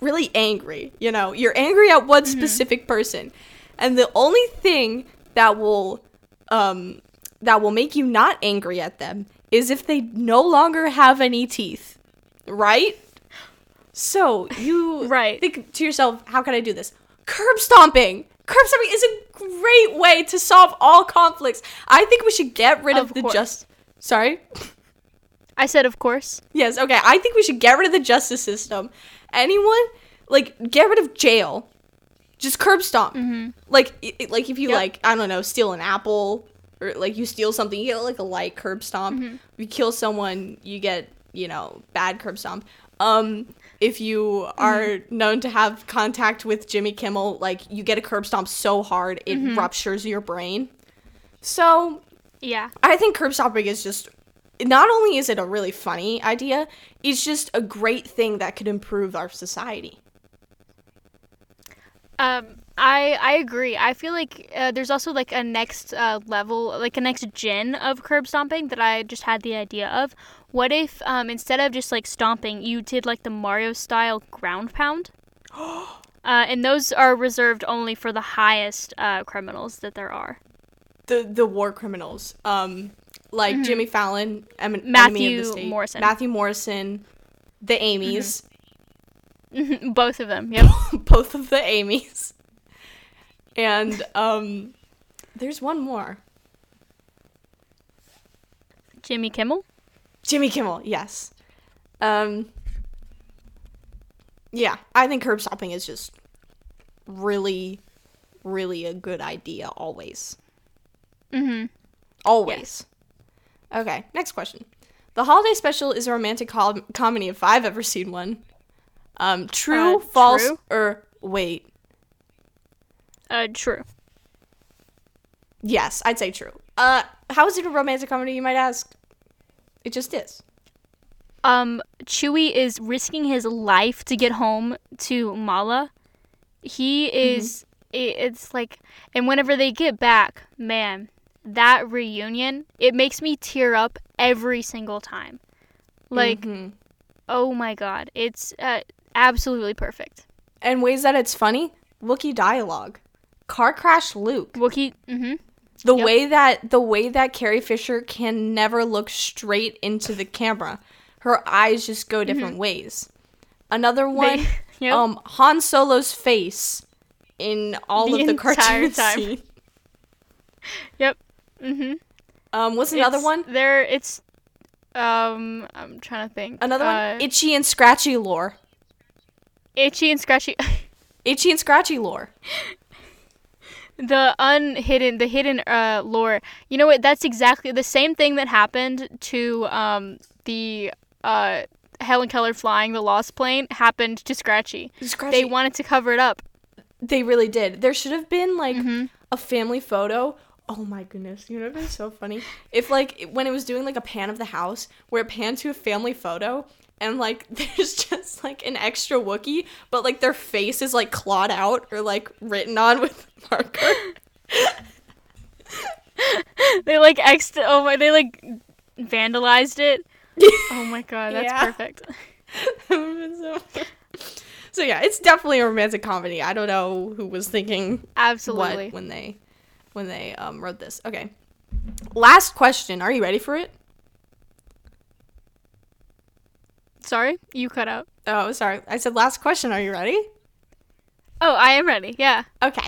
really angry, you know. You're angry at one mm-hmm. specific person. And the only thing that will um that will make you not angry at them is if they no longer have any teeth. Right? So, you right. think to yourself, how can I do this? Curb stomping. curbside is a great way to solve all conflicts. I think we should get rid of, of the course. just... Sorry? I said of course. Yes, okay. I think we should get rid of the justice system. Anyone, like, get rid of jail. Just curb stomp. Mm-hmm. Like, it, like if you, yep. like, I don't know, steal an apple, or, like, you steal something, you get, like, a light curb stomp. Mm-hmm. If you kill someone, you get, you know, bad curb stomp. Um... If you are mm-hmm. known to have contact with Jimmy Kimmel, like, you get a curb stomp so hard, it mm-hmm. ruptures your brain. So, yeah. I think curb stomping is just, not only is it a really funny idea, it's just a great thing that could improve our society. Um, I, I agree. I feel like uh, there's also, like, a next uh, level, like, a next gen of curb stomping that I just had the idea of. What if, um, instead of just, like, stomping, you did, like, the Mario-style ground pound? uh, and those are reserved only for the highest uh, criminals that there are. The the war criminals. Um, like, mm-hmm. Jimmy Fallon, em- Matthew of the state. Morrison. Matthew Morrison, the Amys. Mm-hmm. Both of them, yep. Both of the Amys. And, um, there's one more. Jimmy Kimmel? Jimmy Kimmel, yes. Um, yeah, I think curb stomping is just really, really a good idea always. Mm-hmm. Always. Yes. Okay, next question. The holiday special is a romantic com- comedy if I've ever seen one. Um, true, uh, false, true? or wait. Uh, true. Yes, I'd say true. Uh, how is it a romantic comedy, you might ask? It just is. Um, Chewie is risking his life to get home to Mala. He is, mm-hmm. it, it's like, and whenever they get back, man, that reunion, it makes me tear up every single time. Like, mm-hmm. oh my God, it's uh, absolutely perfect. And ways that it's funny, Wookiee dialogue. Car crash Luke. Wookiee, mm-hmm. The yep. way that the way that Carrie Fisher can never look straight into the camera, her eyes just go different mm-hmm. ways. Another one, they, yep. um, Han Solo's face in all the of the cartoon time. Scene. Yep. Mm-hmm. Um, what's another it's, one? There, it's. Um, I'm trying to think. Another uh, one, Itchy and Scratchy lore. Itchy and Scratchy. Itchy and Scratchy lore. The unhidden, the hidden uh, lore. You know what? That's exactly the same thing that happened to um, the uh, Helen Keller flying the Lost plane happened to Scratchy. Scratchy. They wanted to cover it up. They really did. There should have been, like, mm-hmm. a family photo. Oh, my goodness. You know, it would have been so funny. If, like, when it was doing, like, a pan of the house where it panned to a family photo and, like, there's just, like, an extra Wookiee, but, like, their face is, like, clawed out or, like, written on with a marker. They, like, ext- oh my, they, like, vandalized it. Oh, my God, that's yeah. perfect. so, so, yeah, it's definitely a romantic comedy. I don't know who was thinking Absolutely. what when they, when they um, wrote this. Okay. Last question. Are you ready for it? Sorry, you cut out. Oh, sorry. I said last question. Are you ready? Oh, I am ready. Yeah. Okay.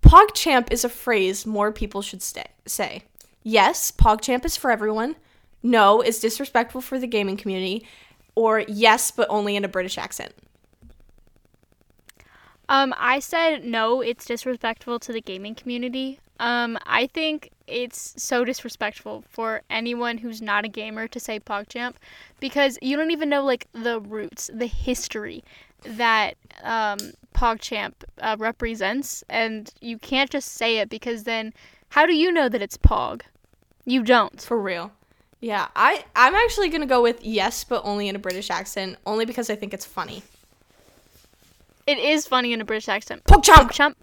PogChamp is a phrase more people should stay, say. Yes, PogChamp is for everyone. No, it's disrespectful for the gaming community. Or yes, but only in a British accent. Um, I said no, it's disrespectful to the gaming community. Um, I think it's so disrespectful for anyone who's not a gamer to say PogChamp because you don't even know, like, the roots, the history that um, PogChamp uh, represents, and you can't just say it because then how do you know that it's Pog? You don't. For real. Yeah, I, I'm actually going to go with yes, but only in a British accent, only because I think it's funny. It is funny in a British accent. PogChamp! PogChamp!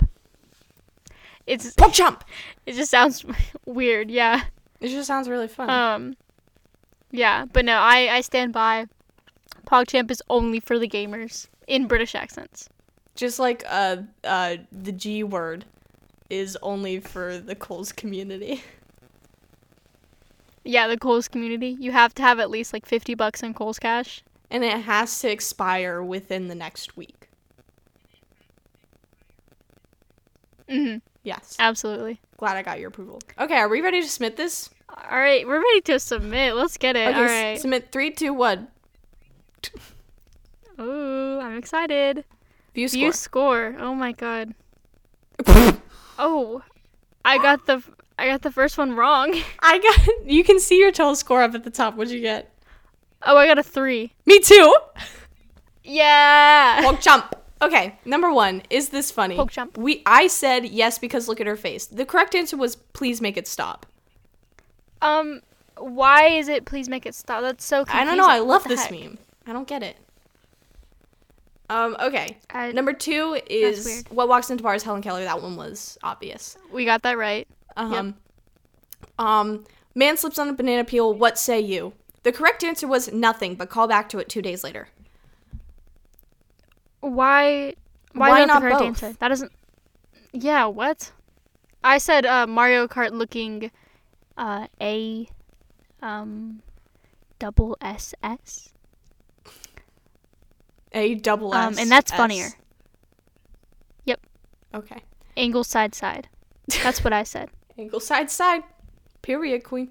It's PogChamp. It just sounds weird, yeah. It just sounds really fun. Um, yeah, but no, I, I stand by. PogChamp is only for the gamers in British accents. Just like uh uh the G word is only for the Kohl's community. Yeah, the Kohl's community. You have to have at least like fifty bucks in Kohl's cash, and it has to expire within the next week. Mm-hmm. Yes. Absolutely. Glad I got your approval. Okay, are we ready to submit this? All right, we're ready to submit. Let's get it. Okay, all right. S- submit three, two, one. Ooh, I'm excited. View score. View score. Oh my god. Oh, I got the I got the first one wrong. I got. You can see your total score up at the top. What'd you get? Oh, I got a three. Me too. Yeah. PogChamp. Okay, number one. Is this funny? PogChamp. We. I said yes because look at her face. The correct answer was please make it stop. Um, why is it please make it stop? That's so confusing. I don't know. I love this heck? meme. I don't get it. Um, okay. Uh, number two is What Walks Into Bars, Helen Keller. That one was obvious. We got that right. Um, yep. um, Man Slips on a Banana Peel. What say you? The correct answer was nothing, but call back to it two days later. Why? Why, why not the correct both? Answer? That doesn't. Yeah. What? I said uh, Mario Kart looking. Uh, a, um, double S S. A double S. Um, and that's funnier. S. Yep. Okay. Angle side side. That's what I said. Angle side side. Period, queen.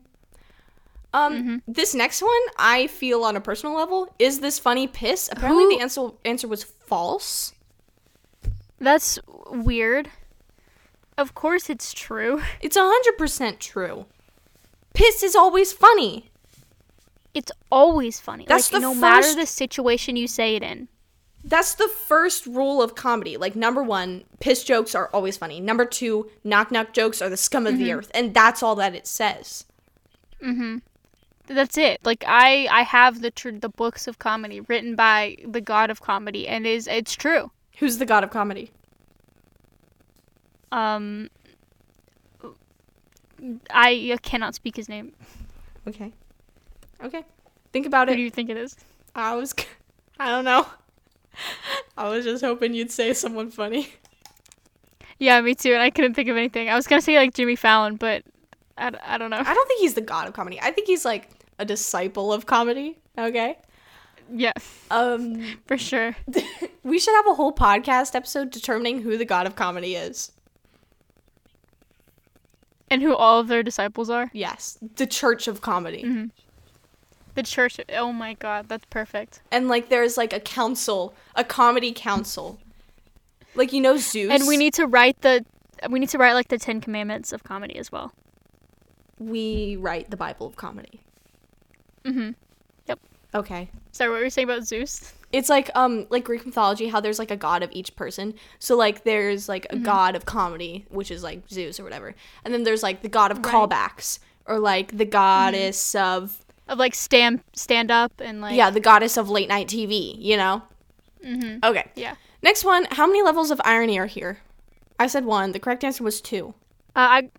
Um, mm-hmm. This next one, I feel on a personal level, is this funny piss? Apparently Who? the answer answer was false. That's weird. Of course it's true. It's one hundred percent true. Piss is always funny. It's always funny. That's like, the no first, matter the situation you say it in. That's the first rule of comedy. Like, number one, piss jokes are always funny. Number two, knock-knock jokes are the scum of mm-hmm. the earth. And that's all that it says. Mm-hmm. That's it. Like, I, I have the tr- the books of comedy written by the god of comedy. And is it's true. Who's the god of comedy? Um... I cannot speak his name. Okay. Okay. Think about it. Who do you think it is? I was... I don't know. I was just hoping you'd say someone funny. Yeah, me too. And I couldn't think of anything. I was going to say, like, Jimmy Fallon, but I, I don't know. I don't think he's the god of comedy. I think he's, like, a disciple of comedy. Okay? Yeah. Um, For sure. We should have a whole podcast episode determining who the god of comedy is. And who all of their disciples are? Yes. The Church of Comedy. Mm-hmm. The Church. Oh, my God. That's perfect. And, like, there's, like, a council. A comedy council. Like, you know Zeus? And we need to write the... We need to write, like, the Ten Commandments of comedy as well. We write the Bible of comedy. Mm-hmm. Yep. Okay. Sorry, what were you saying about Zeus? It's, like, um, like, Greek mythology, how there's, like, a god of each person. So, like, there's, like, a mm-hmm. god of comedy, which is, like, Zeus or whatever. And then there's, like, the god of right. callbacks. Or, like, the goddess mm-hmm. of... Of, like, stand, stand up and, like... Yeah, the goddess of late-night T V, you know? Mm-hmm. Okay. Yeah. Next one, how many levels of irony are here? I said one. The correct answer was two. Uh, I...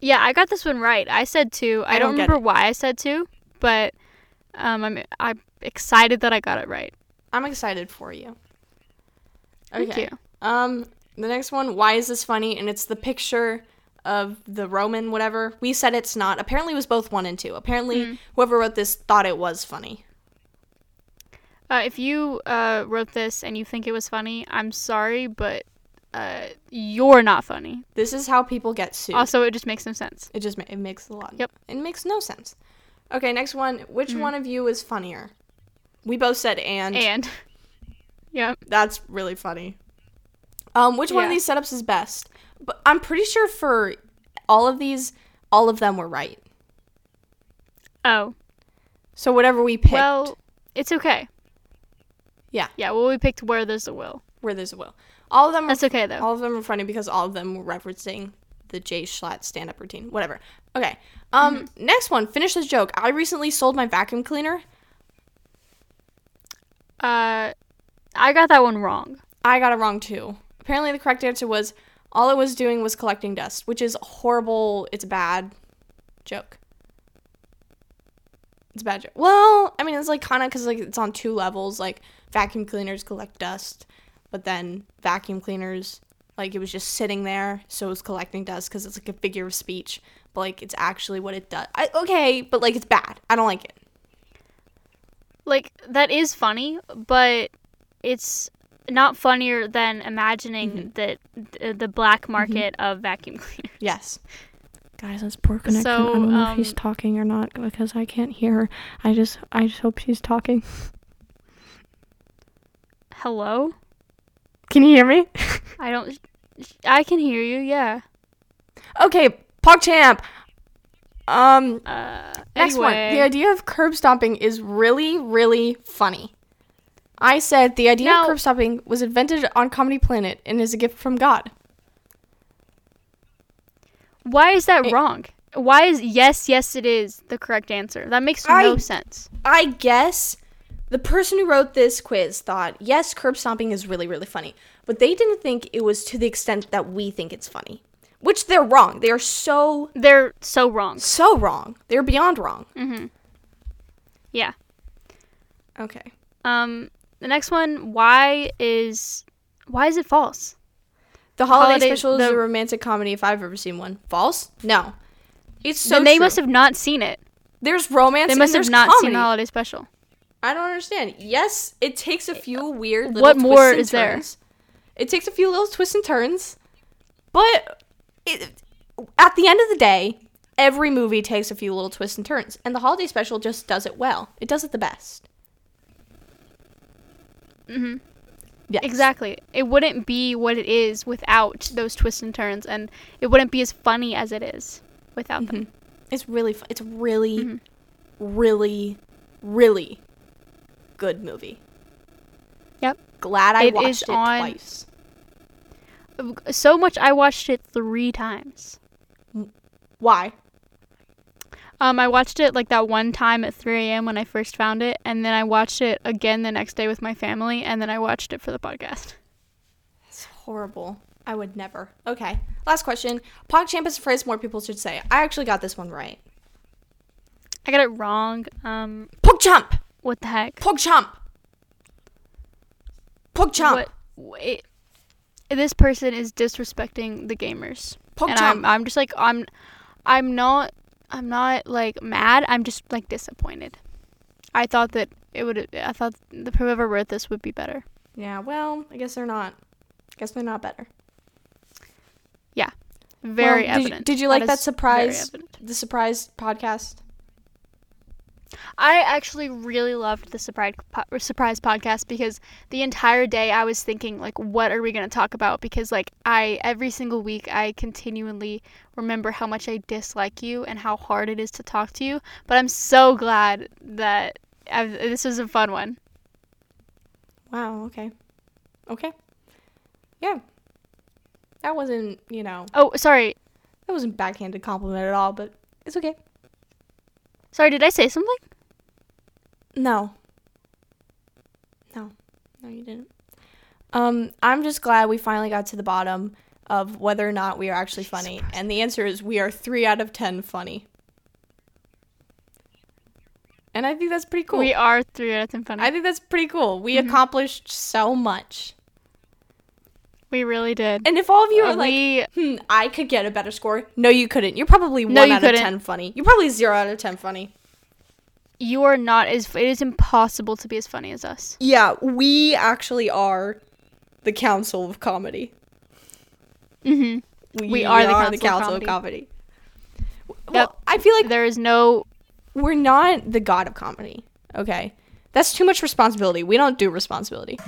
Yeah, I got this one right. I said two. I, I don't, don't remember why I said two, but... Um, I'm I'm excited that I got it right. I'm excited for you. Okay. Thank you. Um, the next one, why is this funny? And it's the picture of the Roman whatever. We said it's not. Apparently it was both one and two. Apparently mm. whoever wrote this thought it was funny. Uh, if you uh wrote this and you think it was funny, I'm sorry, but uh you're not funny. This is how people get sued. Also, it just makes no sense. It just ma- it makes a lot. Yep. It makes no sense. Okay, next one. Which mm-hmm. one of you is funnier? We both said and. And. Yep. That's really funny. Um, which yeah. one of these setups is best? But I'm pretty sure for all of these, all of them were right. Oh. So whatever we picked. Well, it's okay. Yeah. Yeah, well, we picked Where There's a Will. Where There's a Will. All of them. That's were, okay, though. All of them were funny because all of them were referencing the Jay Schlatt stand-up routine. Whatever. Okay. Um, mm-hmm. Next one. Finish this joke. I recently sold my vacuum cleaner. Uh, I got that one wrong. I got it wrong, too. Apparently, the correct answer was, all it was doing was collecting dust, which is horrible. It's a bad joke. It's a bad joke. Well, I mean, it's, like, kind of because, like, it's on two levels. Like, vacuum cleaners collect dust, but then vacuum cleaners... Like, it was just sitting there, so it was collecting dust because it's, like, a figure of speech. But, like, it's actually what it does. I, okay, but, like, it's bad. I don't like it. Like, that is funny, but it's not funnier than imagining mm-hmm. the, the the black market mm-hmm. of vacuum cleaners. Yes. Guys, that's poor connection. So, I don't know um, if she's talking or not because I can't hear her. I just, I just hope she's talking. Hello? Can you hear me? I don't... I can hear you, yeah. Okay, PogChamp! Um, uh, next anyway. one. The idea of curb stomping is really, really funny. I said the idea now, of curb stomping was invented on Comedy Planet and is a gift from God. Why is that it, wrong? Why is yes, yes, it is the correct answer? That makes I, no sense. I guess the person who wrote this quiz thought, yes, curb stomping is really, really funny. But they didn't think it was to the extent that we think it's funny. Which they're wrong. They are so... They're so wrong. So wrong. They're beyond wrong. Mm-hmm. Yeah. Okay. Um... The next one, why is why is it false? The holiday, holiday special is a romantic comedy if I've ever seen one. False? No. It's so Then they true. must have not seen it. There's romance and there's comedy. They must have not comedy. seen the holiday special. I don't understand. Yes, it takes a few weird little what twists more and is turns. There? It takes a few little twists and turns. But it, at the end of the day, every movie takes a few little twists and turns. And the holiday special just does it well. It does it the best. Mm-hmm. Yes. Exactly. It wouldn't be what it is without those twists and turns, and it wouldn't be as funny as it is without mm-hmm. them. It's really, fu- it's really, mm-hmm. really, really good movie. Yep. Glad I it watched it on... twice. So much I watched it three times. Why? Um, I watched it, like, that one time at three a.m. when I first found it, and then I watched it again the next day with my family, and then I watched it for the podcast. That's horrible. I would never. Okay. Last question. PogChamp is a phrase more people should say. I actually got this one right. I got it wrong. Um, PogChamp! What the heck? PogChamp! PogChamp! Wait. This person is disrespecting the gamers. PogChamp! And I'm, I'm just, like, I'm, I'm not... I'm not, like, mad. I'm just, like, disappointed. I thought that it would... I thought the whoever wrote this would be better. Yeah, well, I guess they're not. I guess they're not better. Yeah. Very well, evident. Did you, did you like that, that surprise... The surprise podcast? I actually really loved the surprise, po- surprise podcast because the entire day I was thinking, like, what are we going to talk about? Because, like, I, every single week I continually remember how much I dislike you and how hard it is to talk to you. But I'm so glad that I've, this was a fun one. Wow. Okay. Okay. Yeah. That wasn't, you know. Oh, sorry. That wasn't a backhanded compliment at all, but it's okay. Sorry, did I say something? No. No. No, you didn't. Um, I'm just glad we finally got to the bottom of whether or not we are actually Jesus funny. Christ. And the answer is we are three out of ten funny. And I think that's pretty cool. We are three out of ten funny. I think that's pretty cool. We mm-hmm. accomplished so much. We really did. And if all of you are uh, like, we, hmm, I could get a better score. No, you couldn't. You're probably no, one you out couldn't. of ten funny. You're probably zero out of ten funny. You are not as, it is impossible to be as funny as us. Yeah, we actually are the council of comedy. Mm-hmm. We, we are, we the, are council the council of comedy. Of comedy. Well, yep. I feel like there is no, we're not the god of comedy. Okay. That's too much responsibility. We don't do responsibility.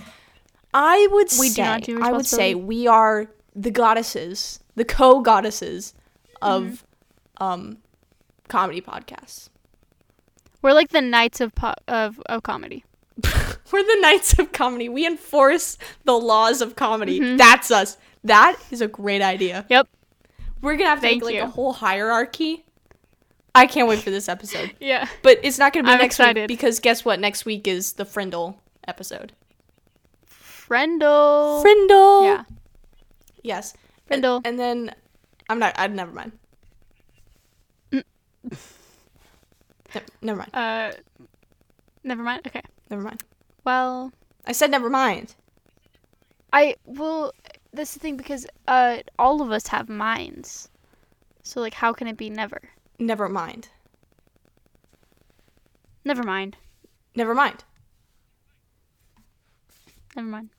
I would we say do do I would say we are the goddesses, the co-goddesses of mm-hmm. um, comedy podcasts. We're like the knights of po- of, of comedy. We're the knights of comedy. We enforce the laws of comedy. Mm-hmm. That's us. That is a great idea. Yep. We're gonna have to Thank make you. like a whole hierarchy. I can't wait for this episode. Yeah. But it's not gonna be I'm next excited. week because guess what? Next week is the Frindle episode. Frindle. Frindle. Yeah. Yes. Frindle. And, and then, I'm not, I never mind. Mm. No, never mind. Uh, never mind? Okay. Never mind. Well. I said never mind. I, well, that's the thing because uh, all of us have minds. So, like, how can it be never? Never mind. Never mind. Never mind. Never mind.